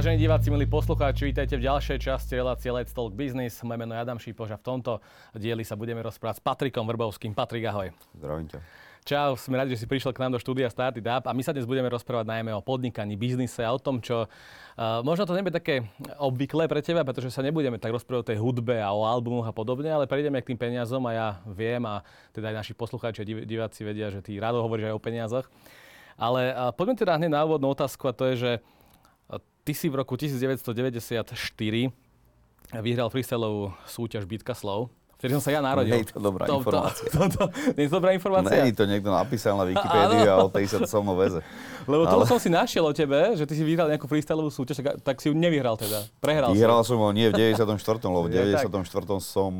Vážení diváci, milí poslucháči, vítajte v ďalšej časti relácie Let's Talk Business. Moje meno je Adam Šipoš a v tomto dieli sa budeme rozprávať s Patrikom Vrbovským. Patrik, ahoj. Zdravím ťa. Čau, sme radi, že si prišiel k nám do štúdia Start It Up a my sa dnes budeme rozprávať najmä o podnikaní, biznise a o tom, čo možno to nebude také obvyklé pre teba, pretože sa nebudeme tak rozprávať o tej hudbe a o albumoch a podobne, ale prejdeme k tým peniazom a ja viem a teda aj naši poslucháči a diváci vedia, že ty rád hovoríš aj o peniazoch. Ale poďme teda hneď na úvodnú otázku a to je, že ty si v roku 1994 vyhral freestylovú súťaž Bitka slov, vtedy som sa ja narodil. Nie je to dobrá informácia. Nie je to dobrá informácia? Nie, to niekto napísal na Wikipédiu a o tej sa to so mnou väze. Lebo to som si našiel o tebe, že ty si vyhral nejakú freestylovú súťaž, tak si ju nevyhral teda. Prehral som. Vyhral som ho nie v 94., lebo v 94. som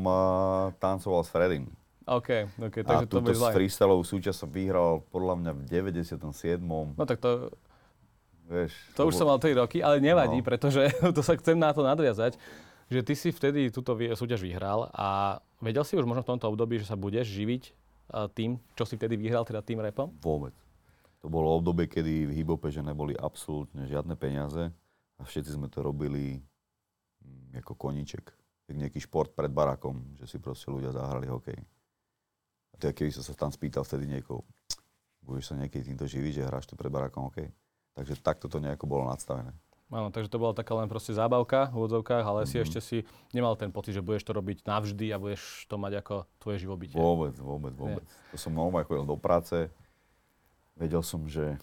tancoval s Fredym. OK, takže to bude zle. A túto freestylovú súťaž som vyhral podľa mňa v 97. No tak to... Vieš, to už som mal 3 roky, ale nevadí, pretože to sa chcem na to nadviazať, že ty si vtedy túto súťaž vyhral a vedel si už možno v tomto období, že sa budeš živiť tým, čo si vtedy vyhral, teda tým rapom? Vôbec. To bolo obdobie, kedy v hip-hope že neboli absolútne žiadne peniaze a všetci sme to robili ako koníček, ako nejaký šport pred barákom, že si proste ľudia zahrali hokej. A to je, keby som sa tam spýtal vtedy niekoho, budeš sa niekedy týmto živiť, že hráš tu pred barákom hokej? Takže takto to nejako bolo nadstavené. Áno, takže to bola taká len proste zábavka v úvodzovkách, ale si ešte si nemal ten pocit, že budeš to robiť navždy a budeš to mať ako tvoje živobytie. Vôbec. Nie. To som normálne chodil do práce. Vedel som, že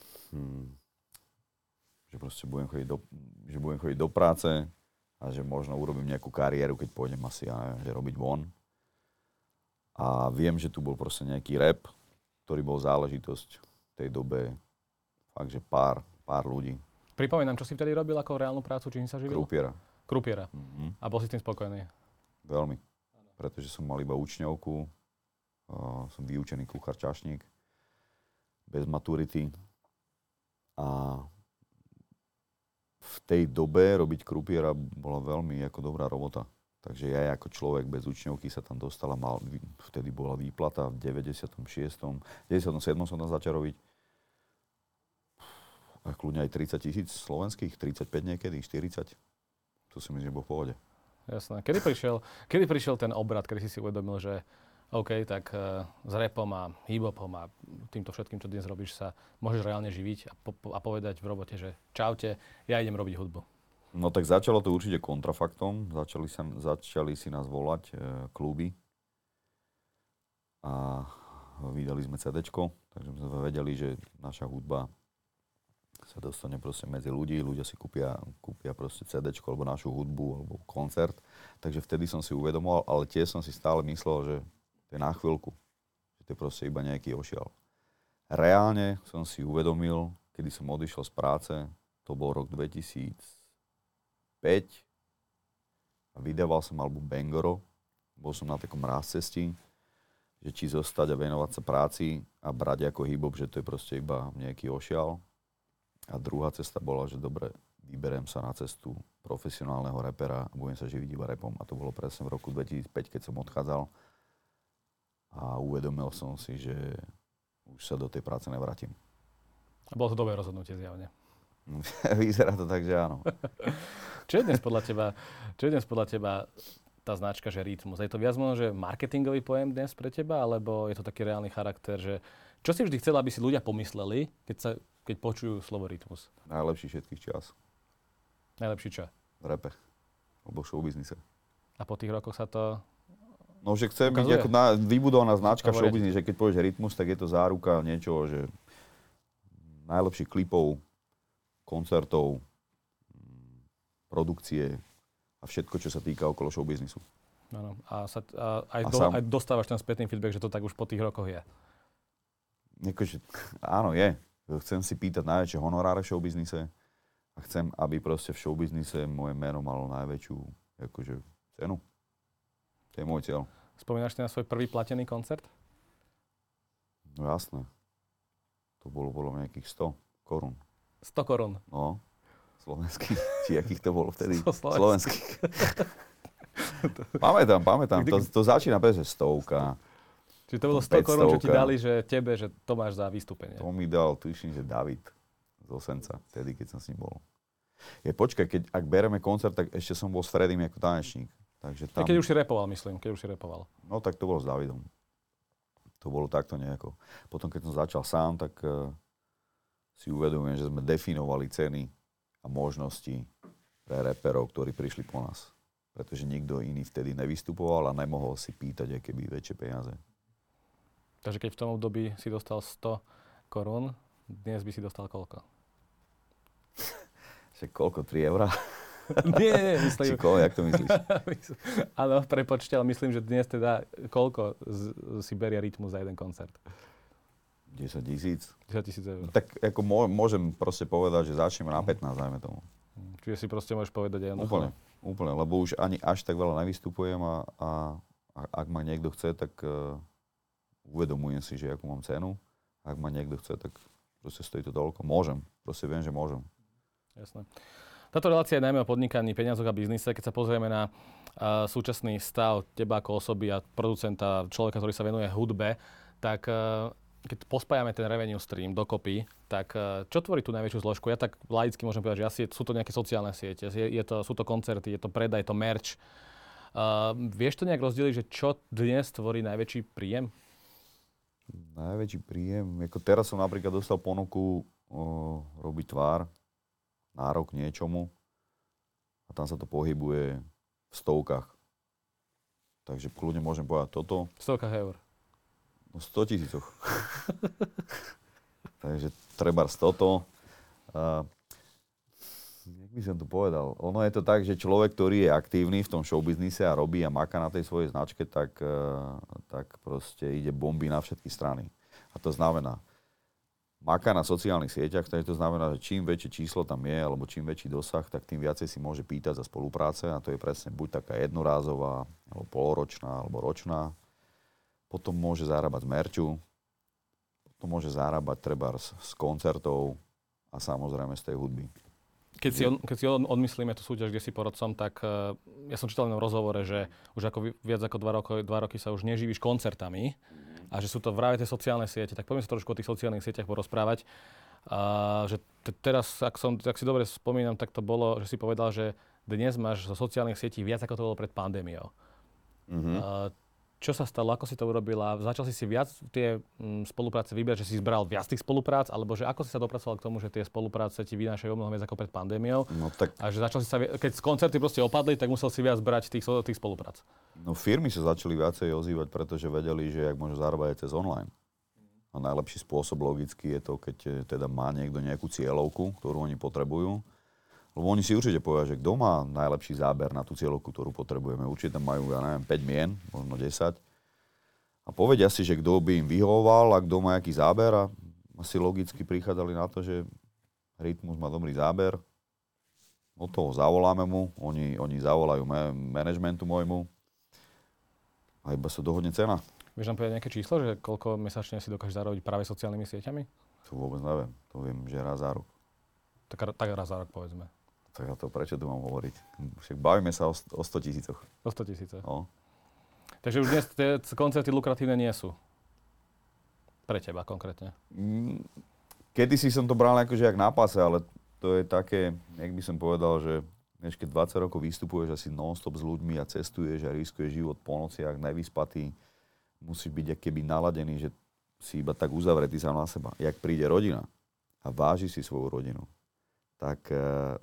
proste budem chodiť do práce a že možno urobím nejakú kariéru, keď pôjdem asi, ja neviem, že robiť von. A viem, že tu bol proste nejaký rap, ktorý bol záležitosť v tej dobe fakt, že pár ľudí. Pripomínam, čo si vtedy robil ako reálnu prácu, čím sa živil? Krupiera. Mm-hmm. A bol si s tým spokojný? Veľmi. Pretože som mal iba učňovku, som vyučený kuchár čašník, bez maturity. A v tej dobe robiť krupiera bola veľmi ako dobrá robota. Takže ja ako človek bez učňovky sa tam dostala, vtedy bola výplata v 97. som tam začal robiť. A kľudne aj 30 000 slovenských, 35 niekedy, 40. To si myslím, že bol v pohode. Jasné. Kedy prišiel ten obrat, kedy si uvedomil, že OK, tak s rapom a hip-hopom a týmto všetkým, čo dnes robíš, sa môžeš reálne živiť a povedať v robote, že čaute, ja idem robiť hudbu? No tak začalo to určite kontrafaktom. Začali si nás volať kluby a vydali sme CDčko, takže sme vedeli, že naša hudba sa dostane proste medzi ľudí, ľudia si kúpia proste CDčko alebo našu hudbu alebo koncert. Takže vtedy som si uvedomoval, ale tiež som si stále myslel, že to je na chvíľku, že to je proste iba nejaký ošial. Reálne som si uvedomil, kedy som odišiel z práce, to bol rok 2005 a vydával som album Bangoro, bol som na takom rázcestí, že či zostať a venovať sa práci a brať ako hip-hop, že to je proste iba nejaký ošial. A druhá cesta bola, že dobre, vyberiem sa na cestu profesionálneho rapera a budem sa živiť iba rapom. A to bolo presne v roku 2005, keď som odchádzal. A uvedomil som si, že už sa do tej práce nevrátim. A bolo to dobré rozhodnutie zjavne. Vyzerá to tak, že áno. Čo je dnes podľa teba tá značka, že Rytmus? Je to viac možno, že marketingový pojem dnes pre teba, alebo je to taký reálny charakter, že čo si vždy chcel, aby si ľudia pomysleli, keď počujú slovo Rytmus? Najlepší všetkých čas. Najlepší čas? V rape. Alebo v showbiznise. A po tých rokoch sa to... No, že chcem byť ako vybudovaná značka v showbiznise, že keď povieš Rytmus, tak je to záruka niečoho, že najlepších klipov, koncertov, produkcie a všetko, čo sa týka okolo showbiznisu. Áno. Aj dostávaš ten spätný feedback, že to tak už po tých rokoch je. Niekože, áno, je. Chcem si pýtať najväčšie honoráre v showbiznise a chcem, aby proste v showbiznise moje meno malo najväčšiu akože, cenu. To je môj cieľ. Spomínaš si na svoj prvý platený koncert? No jasné. To bolo podľa nejakých 100 korún. 100 korún? No. Slovenských. Či akých to bolo vtedy? Slovenských. Pamätám. To začína presne stovka. Čiže to bolo 100 korún, čo ti dali, že tebe, že to máš za vystúpenie. To mi dal, tuším, že David z Osenca, vtedy, keď som s ním bol. Je počkaj, ak bereme koncert, tak ešte som bol s Fredym ako tanečník. Takže tam... Keď už si rapoval, myslím, No tak to bolo s Davidom. To bolo takto nejako. Potom, keď som začal sám, tak si uvedomujem, že sme definovali ceny a možnosti pre reperov, ktorí prišli po nás. Pretože nikto iný vtedy nevystupoval a nemohol si pýtať, aké by väčšie peniaze. Takže keď v tom období si dostal 100 korún, dnes by si dostal koľko? Však koľko? 3 eurá? Nie, myslím. Čiko, jak to myslíš? Áno, prepočte, ale myslím, že dnes teda koľko si berie Rytmus za jeden koncert? 10 000. 10 000 eur. No, tak ako môžem proste povedať, že začnem na 15, dajme tomu. Čiže si proste môžeš povedať aj jednoducho. Úplne, lebo už ani až tak veľa nevystupujem a ak ma niekto chce, tak uvedomujem si, že akú mám cenu. Ak ma niekto chce, tak proste stojí to toľko. Môžem, proste viem, že môžem. Jasné. Táto relácia je najmä o podnikaní, peniazoch a biznise. Keď sa pozrieme na súčasný stav teba ako osoby a producenta, človeka, ktorý sa venuje hudbe, tak keď pospájame ten revenue stream dokopy, tak čo tvorí tú najväčšiu zložku? Ja tak laicky môžem povedať, že asi sú to nejaké sociálne siete, sú to koncerty, je to predaj, to merch. Vieš to nejak rozdeliť, že čo dnes tvorí najväčší príjem? Najväčší príjem? Jako teraz som napríklad dostal ponuku robiť tvár. Nárok niečomu a tam sa to pohybuje v stovkách. Takže kľudne môžem povedať toto. V stovkách eur? No 100 000. Takže trebárs toto. Jak by som to povedal? Ono je to tak, že človek, ktorý je aktívny v tom showbiznise a robí a maká na tej svojej značke, tak proste ide bomby na všetky strany. A to znamená, maká na sociálnych sieťach, takže to znamená, že čím väčšie číslo tam je, alebo čím väčší dosah, tak tým viacej si môže pýtať za spolupráce a to je presne buď taká jednorázová, alebo poloročná, alebo ročná. Potom môže zarábať z merču, potom môže zarábať trebárs z koncertov a samozrejme z tej hudby. Keď si odmyslíme tú súťaž, kde si porodcom, tak ja som čítal v rozhovore, že už ako viac ako 2 roky sa už neživíš koncertami a že sú to práve tie sociálne siete. Tak poďme sa trošku o tých sociálnych sieťach porozprávať. Že teraz, ak si dobre spomínam, tak to bolo, že si povedal, že dnes máš zo sociálnych sietí viac ako to bolo pred pandémiou. Mm-hmm. Čo sa stalo, ako si to urobila? Začal si viac tie spolupráce vyberať, že si zbral viac tých spoluprác, alebo že ako si sa dopracoval k tomu, že tie spolupráce ti vynášajú o mnoho viac ako pred pandémiou? No tak... A že začal si sa, keď koncerty proste opadli, tak musel si viac brať tých spoluprác. No firmy sa začali viacej ozývať, pretože vedeli, že ak môžu zarábať aj cez online. A najlepší spôsob logicky je to, keď teda má niekto nejakú cieľovku, ktorú oni potrebujú. Lebo oni si určite povedia, že kto má najlepší záber na tú cieľovku, ktorú potrebujeme. Určite tam majú, ja neviem, 5 mien, možno 10. A povedia si, že kto by im vyhovoval a kto má aký záber. A asi logicky prichádzali na to, že Rytmus má dobrý záber. Od toho zavoláme mu, oni zavolajú managementu môjmu. A iba sa dohodne cena. Vieš nám povedať nejaké číslo, že koľko mesačne si dokáže zarobiť práve sociálnymi sieťami? To vôbec neviem. To viem, že raz za rok. Tak raz za rok povedzme. Tak to prečo tu mám hovoriť? Však bavíme sa o 100 000. O 100 000. No. Takže už dnes tie koncerty lukratívne nie sú. Pre teba konkrétne. Kedysi som to bral akože jak na pase, ale to je také, jak by som povedal, že vieš, keď 20 rokov vystupuješ asi non-stop s ľuďmi a cestuješ a riskuješ život po nociach, nevyspatý, musíš byť jak keby naladený, že si iba tak uzavretý sám na seba. Jak príde rodina a váži si svoju rodinu, tak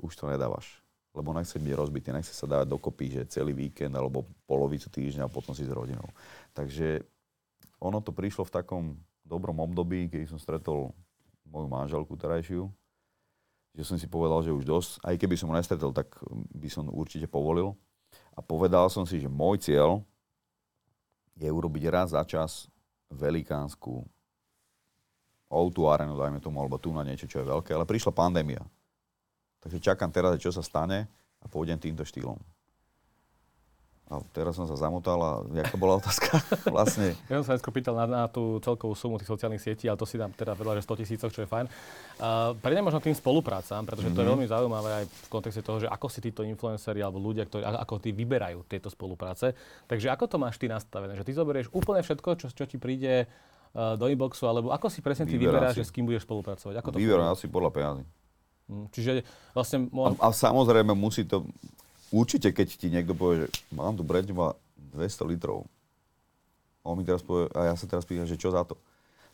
už to nedávaš. Lebo nechce byť rozbitý, nechce sa dávať dokopy, že celý víkend alebo polovicu týždňa a potom si s rodinou. Takže ono to prišlo v takom dobrom období, keď som stretol moju manželku terajšiu, že som si povedal, že už dosť, aj keby som ho nestretol, tak by som určite povolil. A povedal som si, že môj cieľ je urobiť raz za čas velikánsku O2 arenu, dajme tomu, alebo tu na niečo, čo je veľké, ale prišla pandémia. Takže čakám teraz, čo sa stane a pôjdem týmto štýlom. A teraz som sa zamotal a jak to bola otázka vlastne? Ja som sa neskôr pýtal na tú celkovú sumu tých sociálnych sietí, ale to si tam teda vedľa, že 100 000, čo je fajn. Prejdem možno k tým spoluprácám, pretože to je veľmi zaujímavé aj v kontexte toho, že ako si títo influenceri alebo ľudia, ktorí, ako tí vyberajú tieto spolupráce. Takže ako to máš ty nastavené? Že ty zoberieš úplne všetko, čo ti príde do inboxu, alebo ako si presne ty vyberáš, že s kým budeš spolupracovať? Vyberám asi podľa peňazí. Čiže vlastne... A samozrejme musí to... Určite, keď ti niekto povie, že mám tu brendňu a 200 litrov. On mi teraz povie, a ja sa teraz pýtam, že čo za to?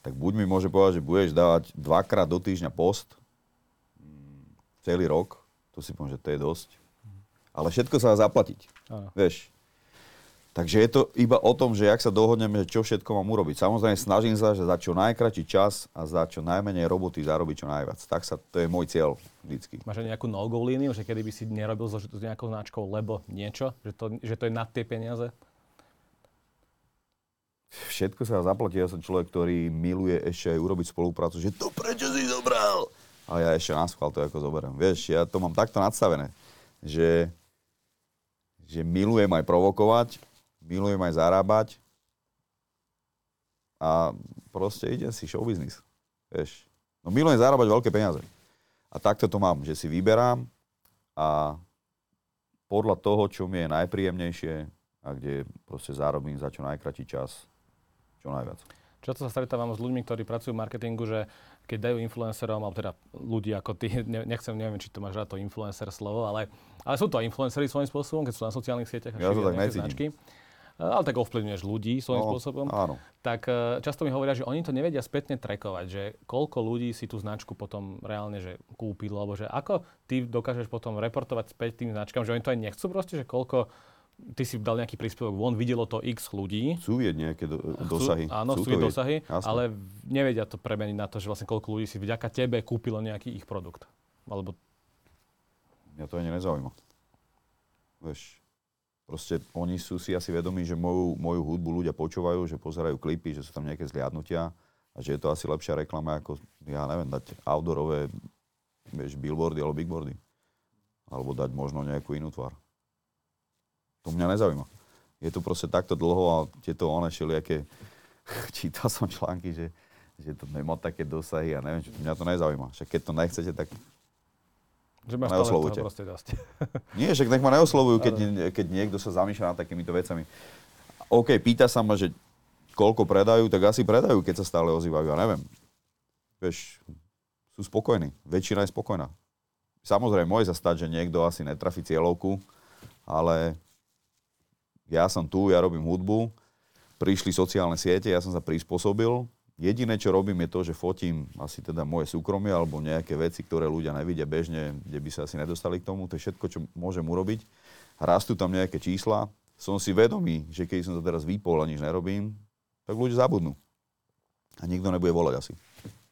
Tak buď mi môže povedať, že budeš dávať 2-krát do týždňa post, celý rok, to si poviem, že to je dosť. Ale všetko sa dá zaplatiť, vieš. Takže je to iba o tom, že jak sa dohodneme, že čo všetko mám urobiť. Samozrejme snažím sa, že za čo najkračší čas a za čo najmenej roboty zarobiť čo najviac. Tak sa, to je môj cieľ vždycky. Máš aj nejakú no-go líniu, že kedy by si nerobil zložitú s nejakou značkou, lebo niečo? Že to je nad tie peniaze? Všetko sa zaplatí. Ja som človek, ktorý miluje ešte aj urobiť spoluprácu, že to prečo si zobral? A ja ešte na schvál to ako zoberiem. Vieš, ja to mám takto nadstavené, že milujem aj provokovať, milujem aj zarábať a proste ide si show business, vieš. No milujem zarábať veľké peniaze. A takto to mám, že si vyberám a podľa toho, čo mi je najpríjemnejšie a kde proste zárobím za čo najkračší čas, čo najviac. Často sa stretávam s ľuďmi, ktorí pracujú v marketingu, že keď dajú influencerom, alebo teda ľudí ako ty, neviem, či to máš rád to influencer slovo, ale sú to aj influenceri svojím spôsobom, keď sú na sociálnych sieťach. Ja to tak necítim. Ale tak ovplyvňuješ ľudí svojím spôsobom. Áno. Tak často mi hovoria, že oni to nevedia spätne trackovať, že koľko ľudí si tú značku potom reálne že kúpilo, alebo že ako ty dokážeš potom reportovať späť tým značkám, že oni to aj nechcú proste, že koľko ty si dal nejaký príspevok von, videlo to x ľudí. Chcú vieť nejaké dosahy. Áno, chcú vieť dosahy, jasne. Ale nevedia to premeniť na to, že vlastne koľko ľudí si vďaka tebe kúpilo nejaký ich produkt. Alebo... Mňa to ani nezaujíma. Vieš, proste oni sú si asi vedomí, že moju hudbu ľudia počúvajú, že pozerajú klipy, že sú tam nejaké zliadnutia a že je to asi lepšia reklama ako, ja neviem, dať outdoorové, vieš, billboardy alebo bigboardy. Alebo dať možno nejakú inú tvár. To mňa nezaujíma. Je to proste takto dlho a tieto one všelijaké... Čítal som články, že to nemá také dosahy a neviem, čo mňa to nezaujíma. Však keď to nechcete, tak neoslovujte. Nie, však nech ma neoslovujú, keď niekto sa zamýšľa nad takýmito vecami. OK, pýta sa ma, že koľko predajú, tak asi predajú, keď sa stále ozývajú. Ja neviem. Vieš, sú spokojní. Väčšina je spokojná. Samozrejme, môže sa stať, že niekto asi netrafí cieľovku, ale... Ja som tu, ja robím hudbu, prišli sociálne siete, ja som sa prispôsobil. Jediné, čo robím, je to, že fotím asi teda moje súkromie alebo nejaké veci, ktoré ľudia nevidia bežne, kde by sa asi nedostali k tomu. To je všetko, čo môžem urobiť. Rastú tam nejaké čísla. Som si vedomý, že keď som to teraz vypol a nič nerobím, tak ľudia zabudnú. A nikto nebude volať asi.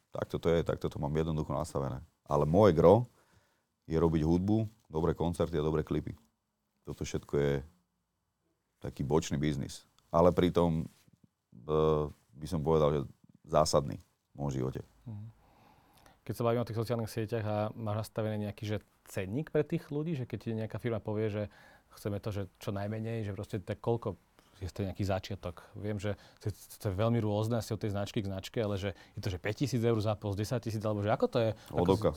Takto to je, takto to mám jednoducho nastavené. Ale moje gro je robiť hudbu, dobré koncerty a dobré klipy. Toto všetko je... taký bočný biznis, ale pritom by som povedal, že zásadný v môjom živote. Keď sa bavím o tých sociálnych sieťach a máš nastavený nejaký že cenník pre tých ľudí, že keď ti nejaká firma povie, že chceme to, že čo najmenej, že proste tak koľko je to nejaký začiatok. Viem, že to je veľmi rôzne asi od tej značky k značke, ale že je to, že 5 000 eur za post, 10 000, alebo že ako to je? Od oka.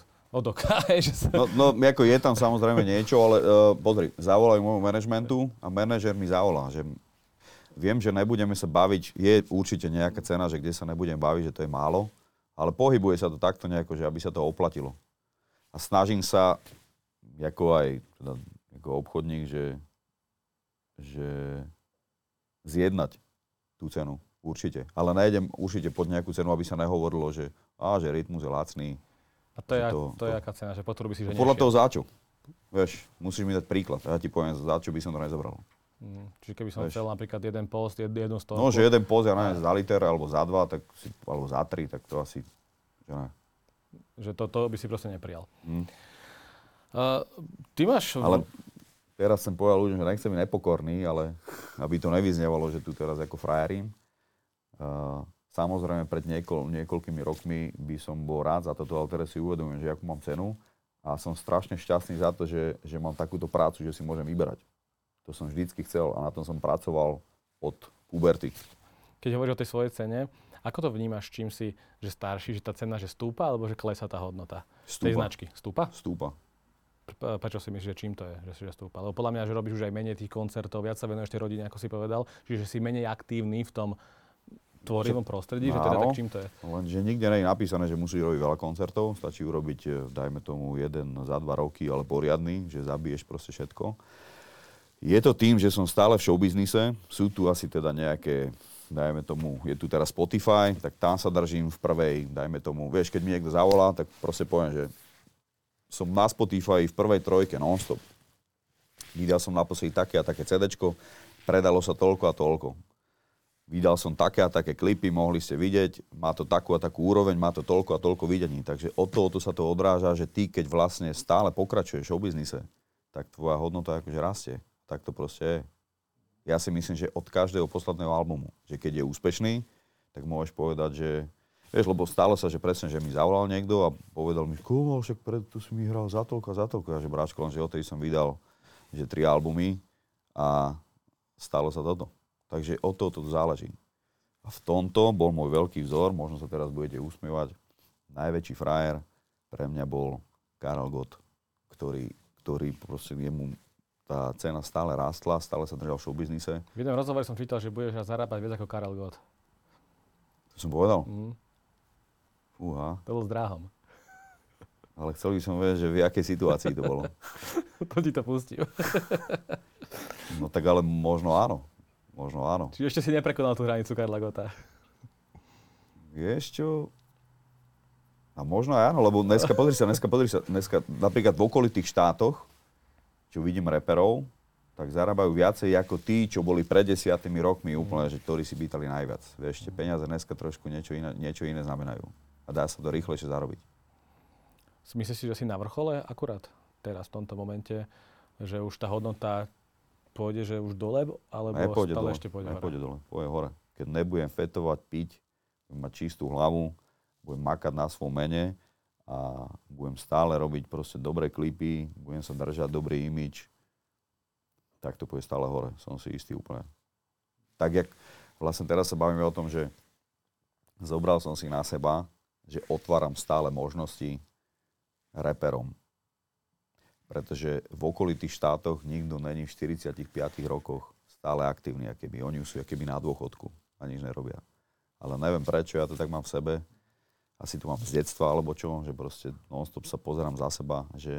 No, ako je tam samozrejme niečo, ale pozri, zavolaj môjmu manažmentu a manažer mi zavolá, že viem, že nebudeme sa baviť, je určite nejaká cena, že kde sa nebudem baviť, že to je málo, ale pohybuje sa to takto nejako, že aby sa to oplatilo. A snažím sa, ako aj teda, ako obchodník, že zjednať tú cenu, určite. Ale nejdem určite pod nejakú cenu, aby sa nehovorilo, že Rytmus je lacný. A to je aká cena, že potruby si, že podľa toho za čo. Vieš, musíš mi dať príklad. Ja ti poviem, za čo by som to nezobral. Čiže keby som chcel napríklad jeden post, jednu stovku. No, že jeden post, ja neviem, za liter, alebo za 2, tak si, alebo za 3, tak to asi, že ne. Že to by si proste neprijal. Ty máš... Ale teraz som povedal ľuďom, že nechcem byť nepokorný, ale aby to nevyznevalo, že tu teraz ako frajerím. Samozrejme, pred niekoľkými rokmi by som bol rád za toto, ale teraz si uvedomujem, že akú mám cenu a som strašne šťastný za to, že mám takúto prácu, že si môžem vyberať. To som vždycky chcel a na tom som pracoval od puberty. Keď hovoríš o tej svojej cene, ako to vnímaš, čím si, že starší, že tá cena, že stúpa, alebo že klesá tá hodnota? Stúpa. Tej značky. Stúpa? Stúpa. Prečo si myslíš, že čím to je, že stúpa? Lebo podľa mňa, že robíš už aj menej tých koncertov, viac sa venuješ tej rodine, ako si povedal, čiže si menej aktívny v tom tvorivom prostredí, že teda tak čím to je? Lenže nikde nie je napísané, že musíš robiť veľa koncertov, stačí urobiť, dajme tomu, jeden za 2 roky, ale poriadny, že zabiješ proste všetko. Je to tým, že som stále v showbiznise, sú tu asi teda nejaké, dajme tomu, je tu teraz Spotify, tak tam sa držím v prvej, dajme tomu, vieš, keď mi niekto zavolá, tak proste poviem, že som na Spotify v prvej 3 non-stop. Vydal som naposledy také a také CDčko, predalo sa toľko a toľko. Vydal som také a také klipy, mohli ste vidieť, má to takú a takú úroveň, má to toľko a toľko videní. Takže od tohoto sa to odráža, že ty, keď vlastne stále pokračuješ v showbiznise, tak tvoja hodnota akože rastie. Tak to proste je. Ja si myslím, že od každého posledného albumu, že keď je úspešný, tak môžeš povedať, že vieš, lebo stalo sa, že presne, že mi zavolal niekto a povedal mi, kúmal, však tu si mi hral za toľko, a že bráčko, lenže odtedy som vydal, že 3 albumy a stalo sa toto. Takže od toho to záleží. A v tomto bol môj veľký vzor, možno sa teraz budete usmievať, najväčší frajer pre mňa bol Karel Gott, ktorý proste jemu tá cena stále rástla, stále sa držal v showbiznise. V jednom rozhovore som čítal, že budeš zarábať viac ako Karel Gott. To som povedal? Uha. To bol s dráhom. Ale chcel by som vedieť, že v akej situácii to bolo. To ti to pustím. No tak ale možno áno. Možno áno. Čiže ešte si neprekonal tú hranicu Karla Gotta. Vieš čo? A možno aj áno, lebo dneska, dneska napríklad v okolitých štátoch, čo vidím reperov, tak zarábajú viacej ako tí, čo boli pred 10 rokmi úplne, že ktorí si býtali najviac. Vieš, tie peniaze dneska trošku niečo iné znamenajú. A dá sa to rýchlejšie zarobiť. Myslíš si, že si na vrchole akurát teraz v tomto momente, že už tá hodnota pôjde, že už dole, alebo stále dole, ešte pôjde hore? Nepôjde dole, pôjde hore. Keď nebudem fetovať, piť, budem mať čistú hlavu, budem makať na svojom mene a budem stále robiť proste dobré klipy, budem sa držať dobrý imidž, tak to pôjde stále hore. Som si istý úplne. Tak jak vlastne teraz sa bavíme o tom, že zobral som si na seba, že otváram stále možnosti reperom. Pretože v okolitých štátoch nikto není v 45 rokoch stále aktívny, akéby. Oni sú akéby na dôchodku a nič nerobia. Ale neviem prečo, ja to tak mám v sebe. Asi to mám z detstva alebo čo, že proste non-stop sa pozerám za seba, že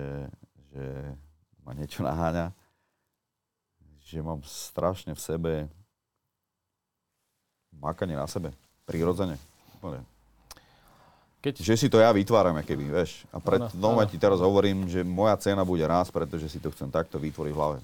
ma niečo naháňa. Že mám strašne v sebe makanie na sebe. Prirodzene. Úplne. Že si to ja vytváram, keby, vieš. A preto ti teraz hovorím, že moja cena bude rásť, pretože si to chcem takto vytvoriť v hlave.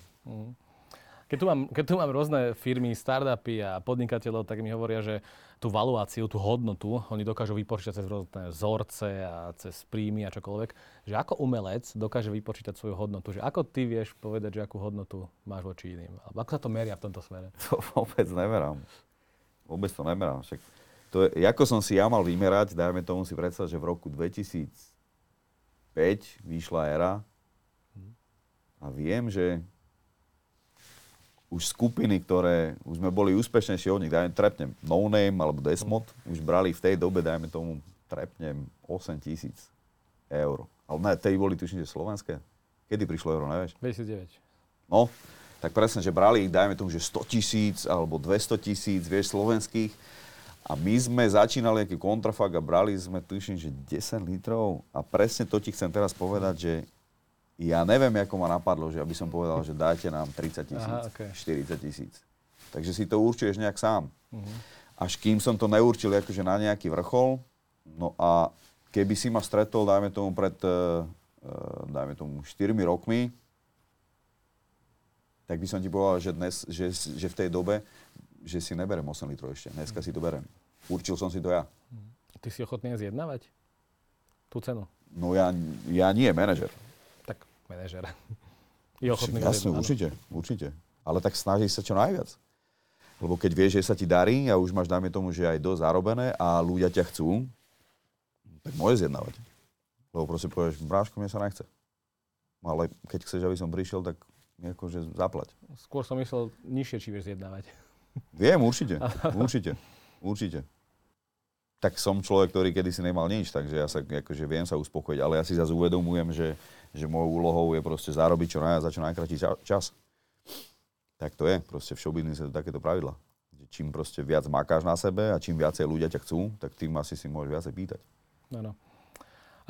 Keď tu mám rôzne firmy, startupy a podnikateľov, tak mi hovoria, že tú valuáciu, tú hodnotu, oni dokážu vypočítať cez rôzne vzorce a cez príjmy a čokoľvek. Že ako umelec dokáže vypočítať svoju hodnotu? Že ako ty vieš povedať, že akú hodnotu máš voči iným? Alebo ako sa to meria v tomto smere? To vôbec nemerám. Vôbec to nemerám. Však to je, ako som si ja mal vymerať, dajme tomu si predstav, že v roku 2005 vyšla Era a viem, že už skupiny, ktoré už sme boli úspešnejšie od nich, dajme trepnem No Name alebo Desmod, už brali v tej dobe, dajme tomu, trepnem 8 000 eur. Ale ne, tej boli tuším, že slovenské. Kedy prišlo euro, nevieš? 59. No, tak presne, že brali ich, dajme tomu, že 100 000 alebo 200 000, vieš, slovenských. A my sme začínali nejaký kontrafakt a brali sme, tuším, že 10 litrov. A presne to ti chcem teraz povedať, že ja neviem, ako ma napadlo, že aby som povedal, že dajte nám 30 000, 40 000. Takže si to určuješ nejak sám. Až kým som to neurčil akože na nejaký vrchol, no a keby si ma stretol, dajme tomu, pred 4 rokmi, tak by som ti povedal, že dnes, že v tej dobe, že si neberem 8 litrov ešte. Dneska si to berem. Určil som si to ja. Ty si ochotný zjednávať tú cenu? No ja nie, manažer. Tak manažer. Je ochotný zjednávať. Jasne, určite. Ale tak snažíš sa čo najviac. Lebo keď vieš, že sa ti darí a už máš, dajme tomu, že aj dosť zarobené a ľudia ťa chcú, tak môžeš zjednávať. Lebo proste povieš, bráško, mne sa nechce. Ale keď chceš, aby som prišiel, tak akože zaplať. Skôr som myslel nižšie, či vieš zjednávať. Viem, určite. Tak som človek, ktorý kedysi nemal nič, takže ja sa akože viem sa uspokojiť, ale ja si zase uvedomujem, že mojou úlohou je proste zarobiť čo najviac za čo najkratší čas. Tak to je, proste v showbiznise to takéto pravidlá. čím proste viac makáš na sebe a čím viacej ľudia ťa chcú, tak tým asi si môžeš viacej pýtať. Áno.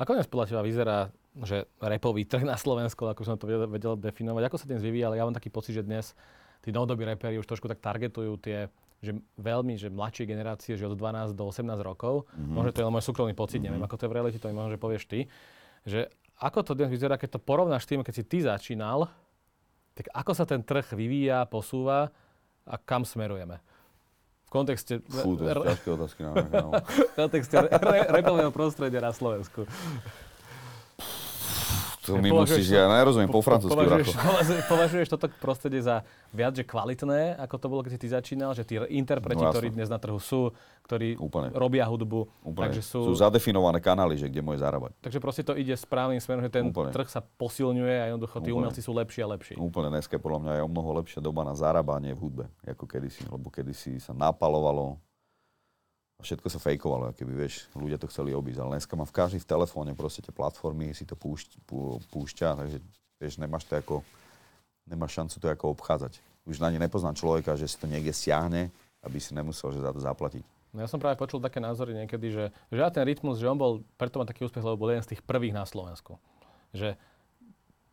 Ako dnes podľa teba vyzerá, že rapový trh na Slovensku, ako som to vedel definovať, ako sa dnes vyvíja, ale ja mám taký pocit, že dnes tí novodobí raperi už trošku tak targetujú tie že veľmi, že mladšie generácie, že od 12 do 18 rokov. Mm-hmm. Možno to je len môj súkromný pocit, neviem, ako to je v realite, to mi možno, že povieš ty. Že ako to dnes vyzerá, keď to porovnáš s tým, keď si ty začínal, tak ako sa ten trh vyvíja, posúva a kam smerujeme? V kontexte... Fú, to je ťažké otázky na mňa. V kontexte rapového prostredia na Slovensku. To mi musíš, ja nerozumiem po francúzsku. Považuješ toto prostredie za viac, že kvalitné, ako to bolo, keď ty začínal? Že tí interpreti, no, ktorí dnes na trhu sú, ktorí úplne robia hudbu, úplne. Takže sú... Sú zadefinované kanály, že kde môže zarábať. Takže proste to ide správnym smerom, že ten úplne trh sa posilňuje a jednoducho tí umelci sú lepší a lepší. Úplne, dneska podľa mňa je o mnoho lepšia doba na zarábanie v hudbe, ako kedysi, lebo kedysi sa napalovalo. Všetko sa fejkovalo, keby vieš, ľudia to chceli obísť, ale dneska má v každý v telefóne proste tie platformy, si to púšťa, takže vieš, nemáš šancu to ako obchádzať. Už na ne nepoznám človeka, že si to niekde stiahne, aby si nemusel že za to zaplatiť. No ja som práve počul také názory niekedy, že ten Rytmus, že on bol, preto má taký úspech, lebo bol jeden z tých prvých na Slovensku. Že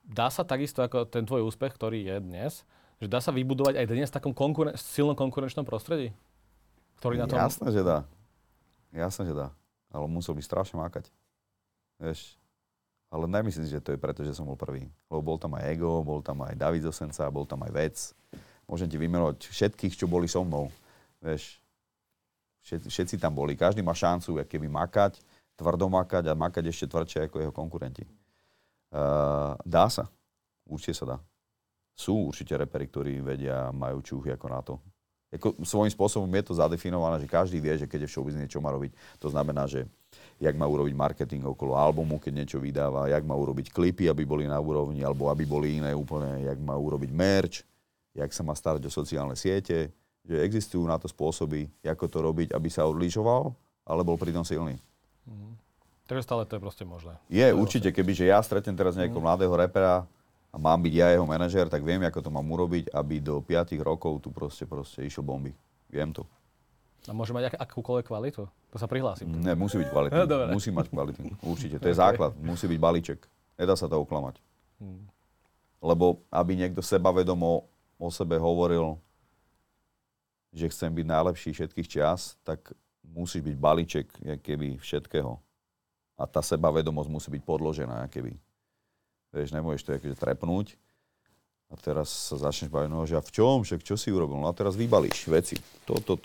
dá sa takisto ako ten tvoj úspech, ktorý je dnes, že dá sa vybudovať aj dnes v takom silnom konkurenčnom prostredí, ktorý na tom... Jasné, že dá. Jasné, že dá. Ale musel by strašne mákať. Vieš? Ale nemyslím si, že to je preto, že som bol prvý. Lebo bol tam aj Ego, bol tam aj David Zosenca, bol tam aj Vec. Môžem ti vymenovať všetkých, čo boli so mnou. Vieš? Všetci tam boli. Každý má šancu, keby makať, tvrdo makať a makať ešte tvrdšie ako jeho konkurenti. Dá sa. Určite sa dá. Sú určite reperi, ktorí vedia, majú čuchy ako na to. Jako svojím spôsobom je to zadefinované, že každý vie, že keď je v showbizne, čo má robiť. To znamená, že jak má urobiť marketing okolo albumu, keď niečo vydáva, jak má urobiť klipy, aby boli na úrovni, alebo aby boli iné úplne, jak má urobiť merch, jak sa má starať o sociálne siete, že existujú na to spôsoby, ako to robiť, aby sa odlížoval, ale bol pritom silný. Mm. Takže stále to je proste možné. Je, určite, kebyže ja stretnem teraz nejakého mladého repera, a mám byť ja jeho manažér, tak viem, ako to mám urobiť, aby do 5 rokov tu proste išiel bomby. Viem to. A môže mať akúkoľvek kvalitu? To sa prihlásim. Ne, musí byť kvalitný. No, musí mať kvalitný. Určite. To je základ. Musí byť balíček. Nedá sa to oklamať. Lebo aby niekto sebavedomo o sebe hovoril, že chcem byť najlepší všetkých čias, tak musí byť balíček keby všetkého. A tá sebavedomosť musí byť podložená keby. Vieš, nemôžeš to akože trepnúť a teraz sa začneš baviť, no že a v čom, však čo si urobil? No a teraz vybalíš veci, toto,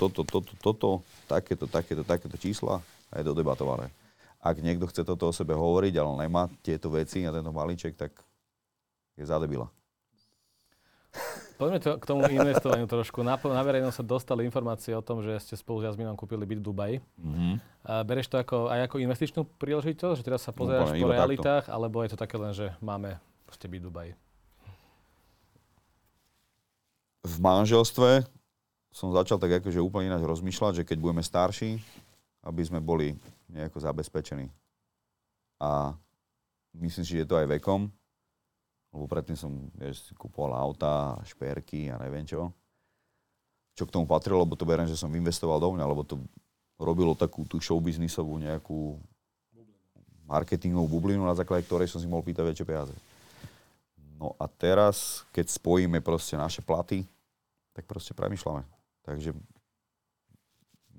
takéto čísla a je dodebatované. Ak niekto chce toto o sebe hovoriť, ale nemá tieto veci a tento malíček, tak je za debila. Poďme k tomu investovaniu trošku. Na verejnosť sa dostali informácie o tom, že ste spolu s Jazminom kúpili byt v Dubaji. Mm-hmm. Bereš to aj ako investičnú príležitosť? Že teraz sa pozeráš po realitách? Takto. Alebo je to také len, že máme proste byt v Dubaji? V manželstve som začal tak akože úplne ináč rozmýšľať, že keď budeme starší, aby sme boli nejako zabezpečení. A myslím si, že je to aj vekom. Lebo predtým som kupoval auta, šperky a neviem čo. Čo k tomu patrilo, lebo to beriem, že som investoval do mňa, lebo to robilo takú tú showbiznisovú nejakú marketingovú bublinu, na základe ktorej som si mohol pýtať väčšie peniaze. No a teraz, keď spojíme proste naše platy, tak proste premýšľame. Takže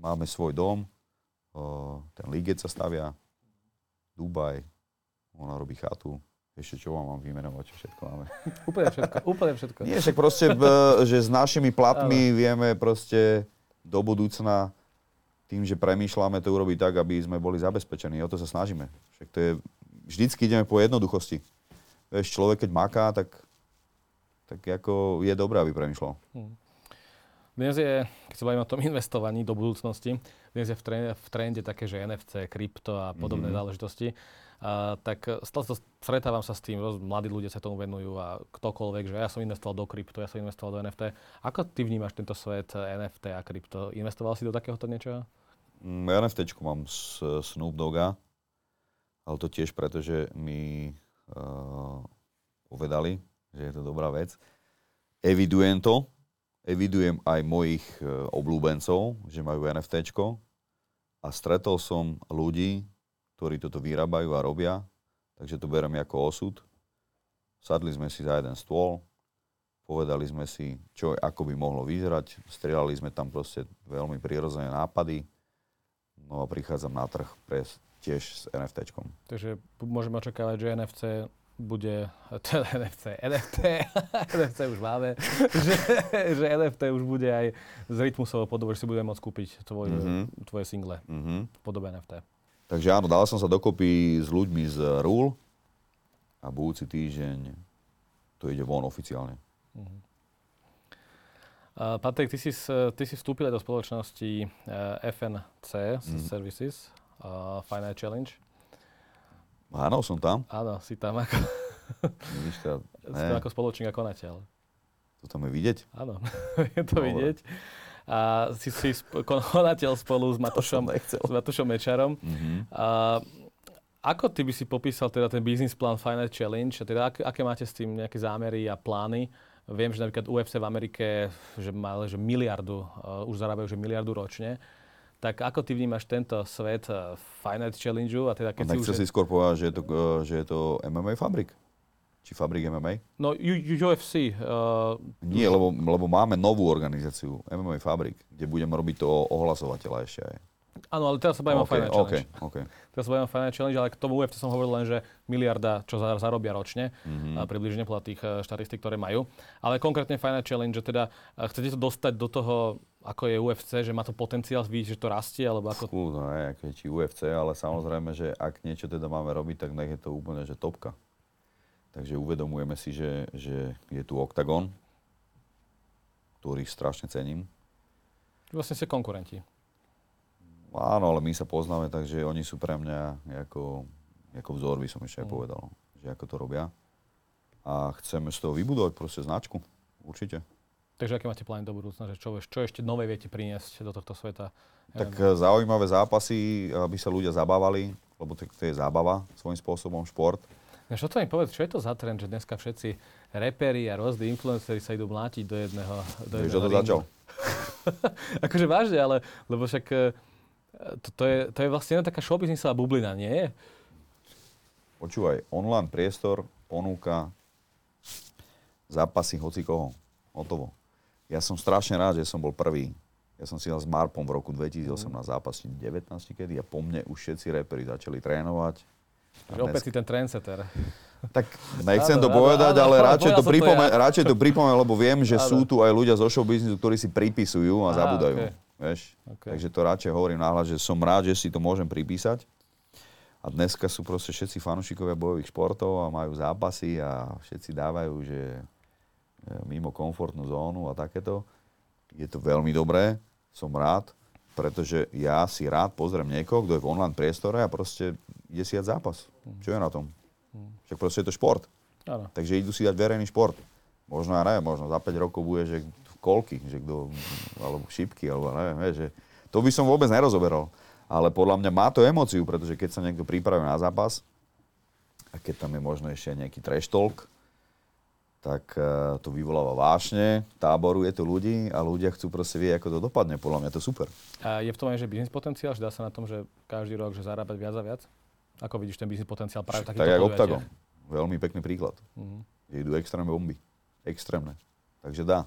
máme svoj dom, ten Liget sa stavia, Dubaj, ona robí chatu. Ešte čo vám mám vymenovať, čo všetko máme? Úplne všetko. Nie, však proste, že s našimi platmi vieme proste do budúcna tým, že premýšľame to urobiť tak, aby sme boli zabezpečení. O to sa snažíme. Však to je, vždycky ideme po jednoduchosti. Vieš, človek keď maká, tak ako je dobré, aby premýšľal. Dnes je, keď sa bavíme o tom investovaní do budúcnosti, dnes je v trende také, že NFC, krypto a podobné záležitosti. Tak stretávam sa s tým, mladí ľudia sa tomu venujú a ktokoľvek, že ja som investoval do krypto, ja som investoval do NFT. Ako ty vnímaš tento svet NFT a krypto? Investoval si do takéhoto niečoho? NFTčku mám z Snoop Dogga, ale to tiež preto, že mi povedali, že je to dobrá vec. Evidujem to, evidujem aj mojich obľúbencov, že majú NFTčko a stretol som ľudí, ktorí toto vyrábajú a robia, takže to beriem ako osud. Sadli sme si za jeden stôl, povedali sme si, čo ako by mohlo vyzerať, strieľali sme tam proste veľmi prírodzené nápady, no a prichádzam na trh tiež s NFTčkom. Takže môžeme očakávať, že NFC bude, teda NFT už máme, že NFT už bude aj z Rytmusovou podobou, že si budeme môcť kúpiť tvoje single v podobe NFT. Takže áno, dal som sa dokopy s ľuďmi z Rúl a budúci týždeň to ide von oficiálne. Patrik, ty si vstúpil do spoločnosti FNC Services, Final Challenge. Áno, som tam. Áno, si tam ako... si tam ako spoločník a konateľ. To tam je vidieť? Áno, je to vidieť. A si konateľ spolu s Matúšom Mečiarom. A ako ty by si popísal teda ten business plán Final Challenge? A teda aké máte s tým nejaké zámery a plány? Viem, že napríklad UFC v Amerike že miliardu, už zarábajú že miliardu ročne. Tak ako ty vnímaš tento svet Finance Challenge-u? A teda keď nechce si skôr povedať, že je to MMA Fabric? Či Fabric MMA? No, UFC. Nie, lebo máme novú organizáciu, MMA Fabric, kde budeme robiť to ohlasovateľa ešte aj. Áno, ale teraz sa bavím o Finance Challenge. Okay. Teraz sa bavím o Finance Challenge, ale k tomu UFC som hovoril len, že miliarda, čo zarobia ročne, približne podľa tých štatistík, ktoré majú. Ale konkrétne Finance Challenge, že teda chcete to dostať do toho, ako je UFC, že má to potenciál, vidíš, že to rastie, alebo ako... No ne, ako je či UFC, ale samozrejme, že ak niečo teda máme robiť, tak nech je to úplne, že topka. Takže uvedomujeme si, že je tu Oktagon, ktorý strašne cením. Vlastne ste konkurenti. Áno, ale my sa poznáme, takže oni sú pre mňa ako vzor, by som ešte aj povedal, že ako to robia. A chceme z toho vybudovať proste značku, určite. Takže aké máte plány do budúcna? Čo ešte nové viete priniesť do tohto sveta? Tak zaujímavé zápasy, aby sa ľudia zabávali, lebo to je zábava svojím spôsobom, šport. No čo to mi povedz, čo je to za trend, že dneska všetci reperi a rôzni influenceri sa idú mlátiť do jedného ringu? Čo to začal? Akože vážne, ale lebo však to je vlastne taká showbiznisová bublina, nie? Počúvaj, online priestor ponúka zápasy hocikoho. Hotovo. Ja som strašne rád, že som bol prvý. Ja som si dal s Marpom v roku 2018 zápasí 19, kedy a po mne už všetci reperi začali trénovať. Opäť si ten trendsetter. Tak nechcem to povedať, ale radšej to pripomeniem, lebo viem, že sú tu aj ľudia zo showbiznisu, ktorí si pripisujú a zabúdajú. Okay. Takže to radšej hovorím náhľad, že som rád, že si to môžem pripísať. A dneska sú proste všetci fanúšikovia bojových športov a majú zápasy a všetci dávajú, že... mimo komfortnú zónu a takéto. Je to veľmi dobré, som rád, pretože ja si rád pozriem niekoho, kto je v online priestore a proste ide si dať zápas. Čo je na tom? Však proste je to šport. Áno. Takže idú si dať verejný šport. Možno ja neviem, možno za 5 rokov bude, že kolky, že kto, alebo šipky, alebo neviem, že to by som vôbec nerozoberal. Ale podľa mňa má to emóciu, pretože keď sa niekto pripraví na zápas a keď tam je možno ešte nejaký trash talk, tak to vyvoláva vášne, táboruje to ľudí a ľudia chcú proste vie, ako to dopadne. Podľa mňa to super. A je v tom aj, že biznis potenciál, že dá sa na tom, že každý rok, že zarábať viac a viac? Ako vidíš ten biznis potenciál práve takýto podujete? Tak aj Oktagon. Veľmi pekný príklad. Idú extrémne bomby. Extrémne. Takže dá.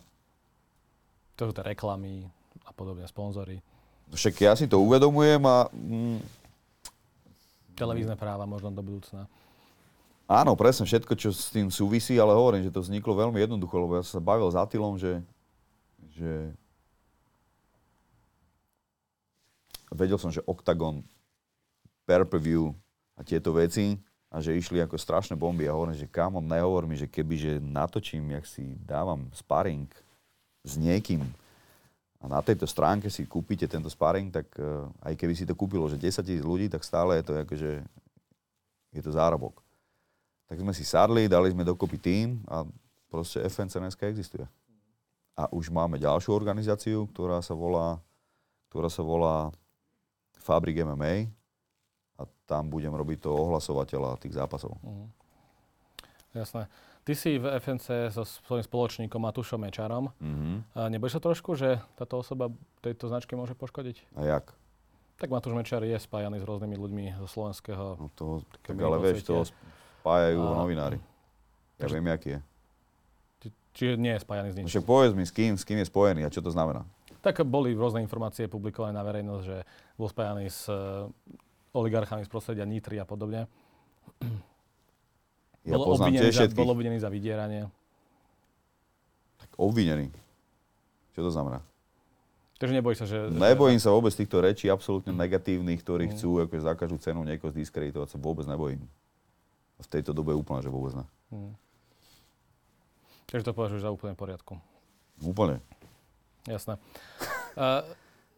To sú tie reklamy a podobne, sponzory. Však ja si to uvedomujem a... Televízne práva možno do budúcna. Áno, presne všetko, čo s tým súvisí, ale hovorím, že to vzniklo veľmi jednoducho, lebo ja som sa bavil s Attilom, že vedel som, že Oktagon, pay-per-view a tieto veci a že išli ako strašné bomby. Ja hovorím, že kámo, nehovor mi, že kebyže natočím, jak si dávam sparing s niekým a na tejto stránke si kúpite tento sparing, tak aj keby si to kúpilo, že 10 000 ľudí, tak stále je to akože, je to zárobok. Tak sme si sadli, dali sme dokopy tým a proste FNC dneska existuje. A už máme ďalšiu organizáciu, ktorá sa volá Fabric MMA a tam budem robiť toho ohlasovateľa tých zápasov. Jasné. Ty si v FNC so svojím spoločníkom Matúšom Mečiarom. Mm-hmm. Nebojíš sa trošku, že táto osoba tejto značke môže poškodiť? A jak? Tak Matúš Mečiar je spájaný s rôznymi ľuďmi zo slovenského... No toho, tak ale vieš, toho spájajú novinári. Ja viem, aký je. Čiže nie je spájaný s ničím. Však povedz mi, s kým je spojený a čo to znamená? Tak boli rôzne informácie publikované na verejnosť, že bol spájaný s oligarchami z prostredia Nitry a podobne. Ja bol obvinený za vydieranie. Tak obvinený? Čo to znamená? Takže nebojíš sa, že... Nebojím sa vôbec týchto rečí absolútne negatívnych, ktorí chcú akože za každú cenu niekoho zdiskreditovať, sa vôbec nebojím. V tejto dobe úplne, že vôbec ne. Takže to považuješ za úplne v poriadku. Úplne. Jasné.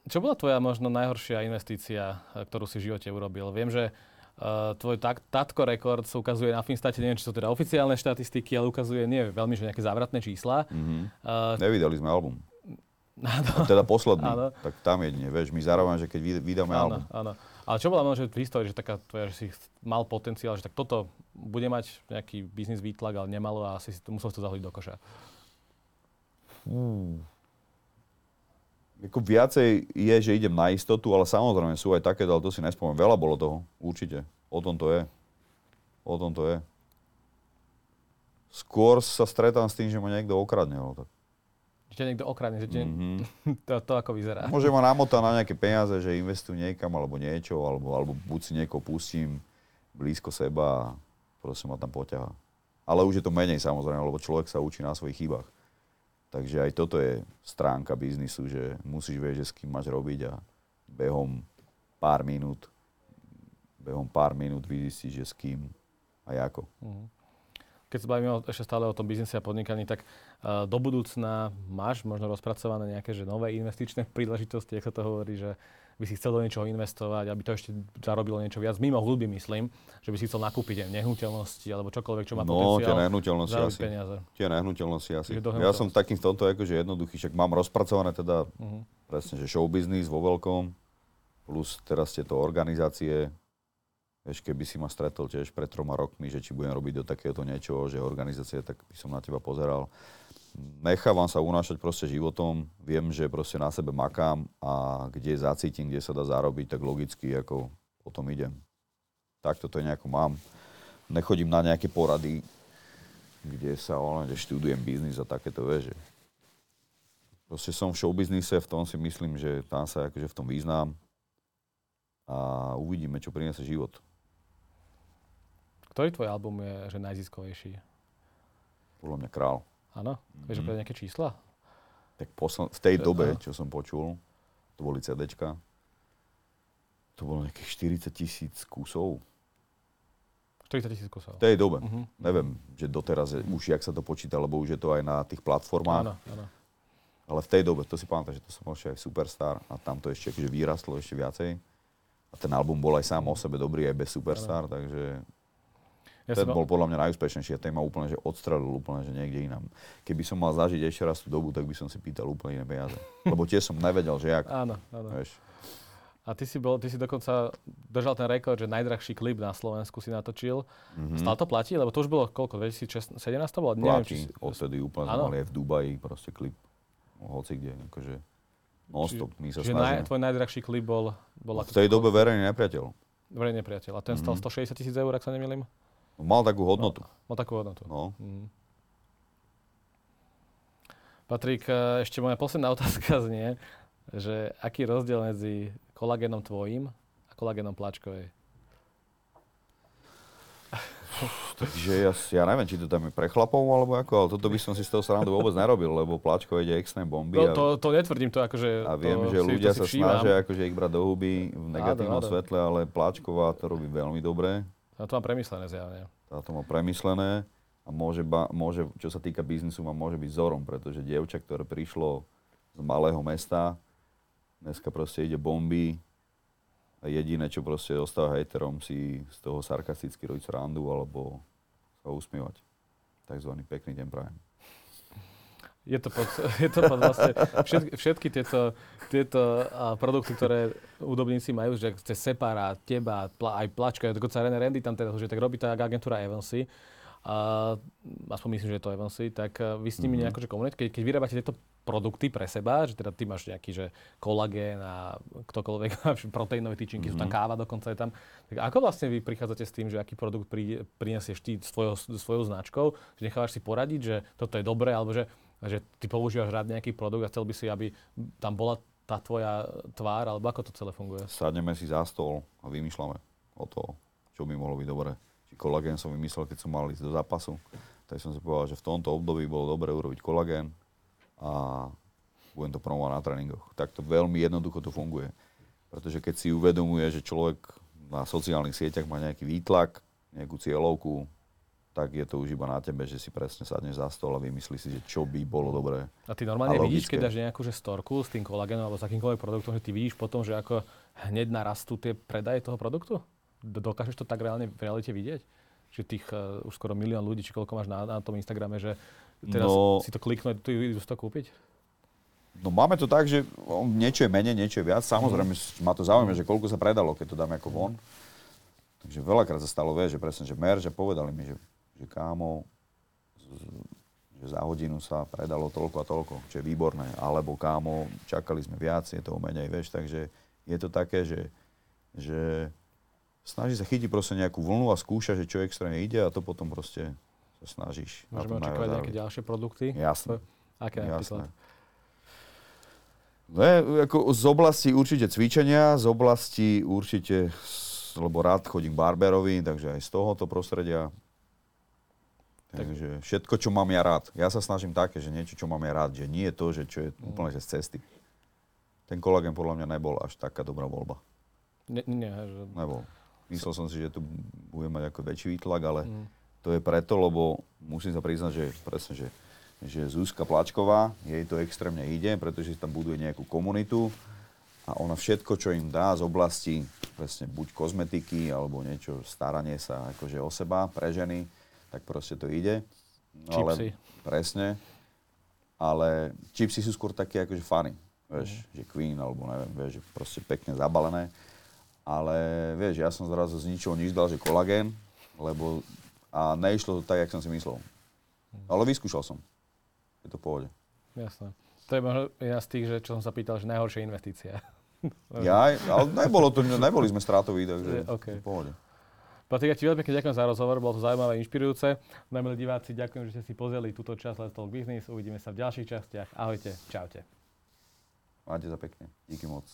Čo bola tvoja možno najhoršia investícia, ktorú si v živote urobil? Viem, že tvoj Tatko Rekord sa ukazuje na Finstate, neviem, či sú teda oficiálne štatistiky, ale ukazuje, nie veľmi, že nejaké závratné čísla. Mm-hmm. Nevydali sme album. Áno. Teda posledný, áno. Tak tam jedine, vieš, my zároveň, že keď vydáme album. Áno, áno. Ale čo bola možno v histórii, že taká tvoja, že si mal potenciál, že tak toto bude mať nejaký biznis výtlak, ale nemalo a asi si to musel zahodiť do koša. Jako viacej je, že idem na istotu, ale samozrejme sú aj také, ale to si nespomínam. Veľa bolo toho, určite. O tom to je. Skôr sa stretám s tým, že ma niekto okradne. Tak. Že ťa niekto okradne? To ako vyzerá? Môže ma namotať na nejaké peniaze, že investujú niekam alebo niečo, alebo buď si niekoho pustím blízko seba a proste ma tam poťahá. Ale už je to menej samozrejme, lebo človek sa učí na svojich chybách. Takže aj toto je stránka biznisu, že musíš vedieť, že s kým máš robiť a behom pár minút vidíš si, že s kým a ako. Keď sa bavíme ešte stále o tom biznise a podnikaní, tak do budúcna máš možno rozpracované nejaké že nové investičné príležitosti, ako sa to hovorí, že by si chcel do niečoho investovať, aby to ešte zarobilo niečo viac, mimo hudby myslím, že by si chcel nakúpiť nehnuteľnosti alebo čokoľvek, čo má potenciál. Tie nehnuteľnosti asi. Ja som takým v tomto akože jednoduchý, však mám rozpracované teda presne, že show business vo veľkom, plus teraz tieto organizácie, vieš, keby si ma stretol tiež pred 3 rokmi, že či budem robiť do takéhoto niečoho, že organizácie, tak by som na teba pozeral. Nechávam sa unášať proste životom, viem, že proste na sebe makám a kde zacítim, kde sa dá zarobiť, tak logicky ako o tom idem. Takto to nejako mám. Nechodím na nejaké porady, kde študujem biznis a takéto, vieš. Proste som v showbiznise, v tom si myslím, že tam sa akože v tom význam a uvidíme, čo priniesie život. Ktorý tvoj album je že najziskovejší? Podľa mňa Král. Áno? Vieš opäť nejaké čísla? Tak v tej dobe, čo som počul, to boli CDčka, to bolo nejakých 40,000 kusov. 40,000 kusov? V tej dobe. Neviem, že doteraz už jak sa to počíta, lebo už je to aj na tých platformách. Áno. Ale v tej dobe, to si pamätám, že to som mal ešte aj Superstar a tam to ešte akože vyrastlo ešte viacej. A ten album bol aj sám o sebe dobrý, aj bez Superstar, takže... Ten bol podľa mňa najúspešnejší a ten ma úplne, že odstrelil úplne, že niekde inám. Keby som mal zažiť ešte raz tú dobu, tak by som si pýtal úplne iné peniaze. Lebo tiež som nevedel, že jak. Áno. Vieš. A ty si dokonca držal ten rekord, že najdrahší klip na Slovensku si natočil. Stále to platí? Lebo to už bolo koľko? 2017 to bolo? Platí. Odtedy úplne mali aj v Dubaji proste klip. Hoci kde, akože non-stop. My sa snažíme. Tvoj najdrahší klip bol v tej dobe Verejný nepriateľ. Verejný nepriateľ. A ten stal 160,000 eur, ak sa nemýlim. Mal takú hodnotu. No. Patrik, ešte moja posledná otázka znie, že aký je rozdiel medzi kolagénom tvojím a kolagénom Plačkovej? Takže ja neviem, či to tam je pre chlapov alebo ako, ale toto by som si z toho srandu vôbec nerobil, lebo Plačkové ide exné bomby. To netvrdím, to akože... A viem, že ľudia sa snažia akože ich brať do huby v negatívnom svetle, ale Plačková to robí veľmi dobre. A to má premyslené zjavne. A môže, čo sa týka biznisu, môže byť vzorom, pretože dievča, ktoré prišlo z malého mesta, dneska proste ide bomby a jediné, čo proste ostáva hejterom, si z toho sarkasticky robiť srandu alebo sa usmievať. Takzvaný pekný deň prajem. Je to pod vlastne všetky tieto produkty, ktoré údobníci majú, že cez Separa, teba, aj Plačka, dokonca René Randy tam teraz už je, tak robí tá agentúra Evancy. aspoň myslím, že je to Evancy, tak vy s nimi nejako komunikujete, keď vyrábate tieto produkty pre seba, že teda ty máš nejaký, že kolagén a ktokoľvek, proteínové tyčinky, sú tam káva dokonca je tam. Tak ako vlastne vy prichádzate s tým, že aký produkt prinesieš ty svojou značkou, že nechávaš si poradiť, že toto je dobré, alebo že ty používaš rád nejaký produkt a chcel by si, aby tam bola tá tvoja tvár, alebo ako to celé funguje? Sadneme si za stôl a vymýšľame o to, čo by mohlo byť dobré. Či kolagén som vymyslel, keď som mal ísť do zápasu, tak som si povedal, že v tomto období bolo dobre urobiť kolagén a budem to promovať na tréningoch. Tak to veľmi jednoducho to funguje. Pretože keď si uvedomuje, že človek na sociálnych sieťach má nejaký výtlak, nejakú cieľovku, tak je to už iba na tebe, že si presne sadneš za stôl a vymyslí si, že čo by bolo dobré. A ty normálne a vidíš, keď dáš nejakú že storku s tým kolagénom alebo s akýmkoľvek produktom, že ty vidíš potom, že ako hneď narastú tie predaje toho produktu? Dokážeš to tak reálne v realite vidieť? Že tých už skoro 1 000 000 ľudí, či koľko máš na tom Instagrame, že teraz si to kliknú a tu idú si to kúpiť? No máme to tak, že niečo je menej, niečo je viac. Samozrejme ma to zaujíma, že koľko sa predalo, keď to dáme ako von. Takže veľakrát sa stalo, vie, že presne, že merch a povedali mi, že kámo, že za hodinu sa predalo toľko a toľko, čo je výborné. Alebo kámo, čakali sme viac, je toho menej, vieš. Takže je to také, že snaží sa chytiť proste nejakú vlnu a skúša, že čo extrémne ide a to potom proste sa snažíš. Môžeme očakávať nejaké ďalšie produkty? Jasné. Aké napríklad? Ne, ako z oblasti určite cvičenia, z oblasti určite, lebo rád chodím barberovi, takže aj z tohoto prostredia. Takže všetko, čo mám ja rád. Ja sa snažím také, že niečo, čo mám ja rád, že nie je to, že čo je úplne že z cesty. Ten kolagén podľa mňa nebol až taká dobrá voľba. Nie. Že... Nebol. Myslel som si, že tu budem mať ako väčší výtlak, ale to je preto, lebo musím sa priznať, že presne, že Zuzka Plačková, jej to extrémne ide, pretože tam buduje nejakú komunitu a ona všetko, čo im dá z oblasti, presne buď kozmetiky, alebo niečo, staranie sa akože o seba, pre ženy, tak proste to ide. No, čipsy. Ale, presne. Ale čipsy sú skôr také akože funny, vieš, že Queen, alebo neviem, vieš, že proste pekne zabalené. Ale vieš, ja som zrazu z ničoho nič dal, že kolagén, lebo a neišlo to tak, jak som si myslel. Ale vyskúšal som. Je to v pohode. Jasné. To je možno jedna z tých, že, čo som sa pýtal, že najhoršia investícia. Ja, ale neboli sme strátoví, takže v pohode. Patrik, ja ti veľmi pekne ďakujem za rozhovor, bolo to zaujímavé a inšpirujúce. No milí diváci, ďakujem, že ste si pozreli túto časť Let's Talk Business. Uvidíme sa v ďalších častiach. Ahojte, čaute. Máte za pekne. Díky moc.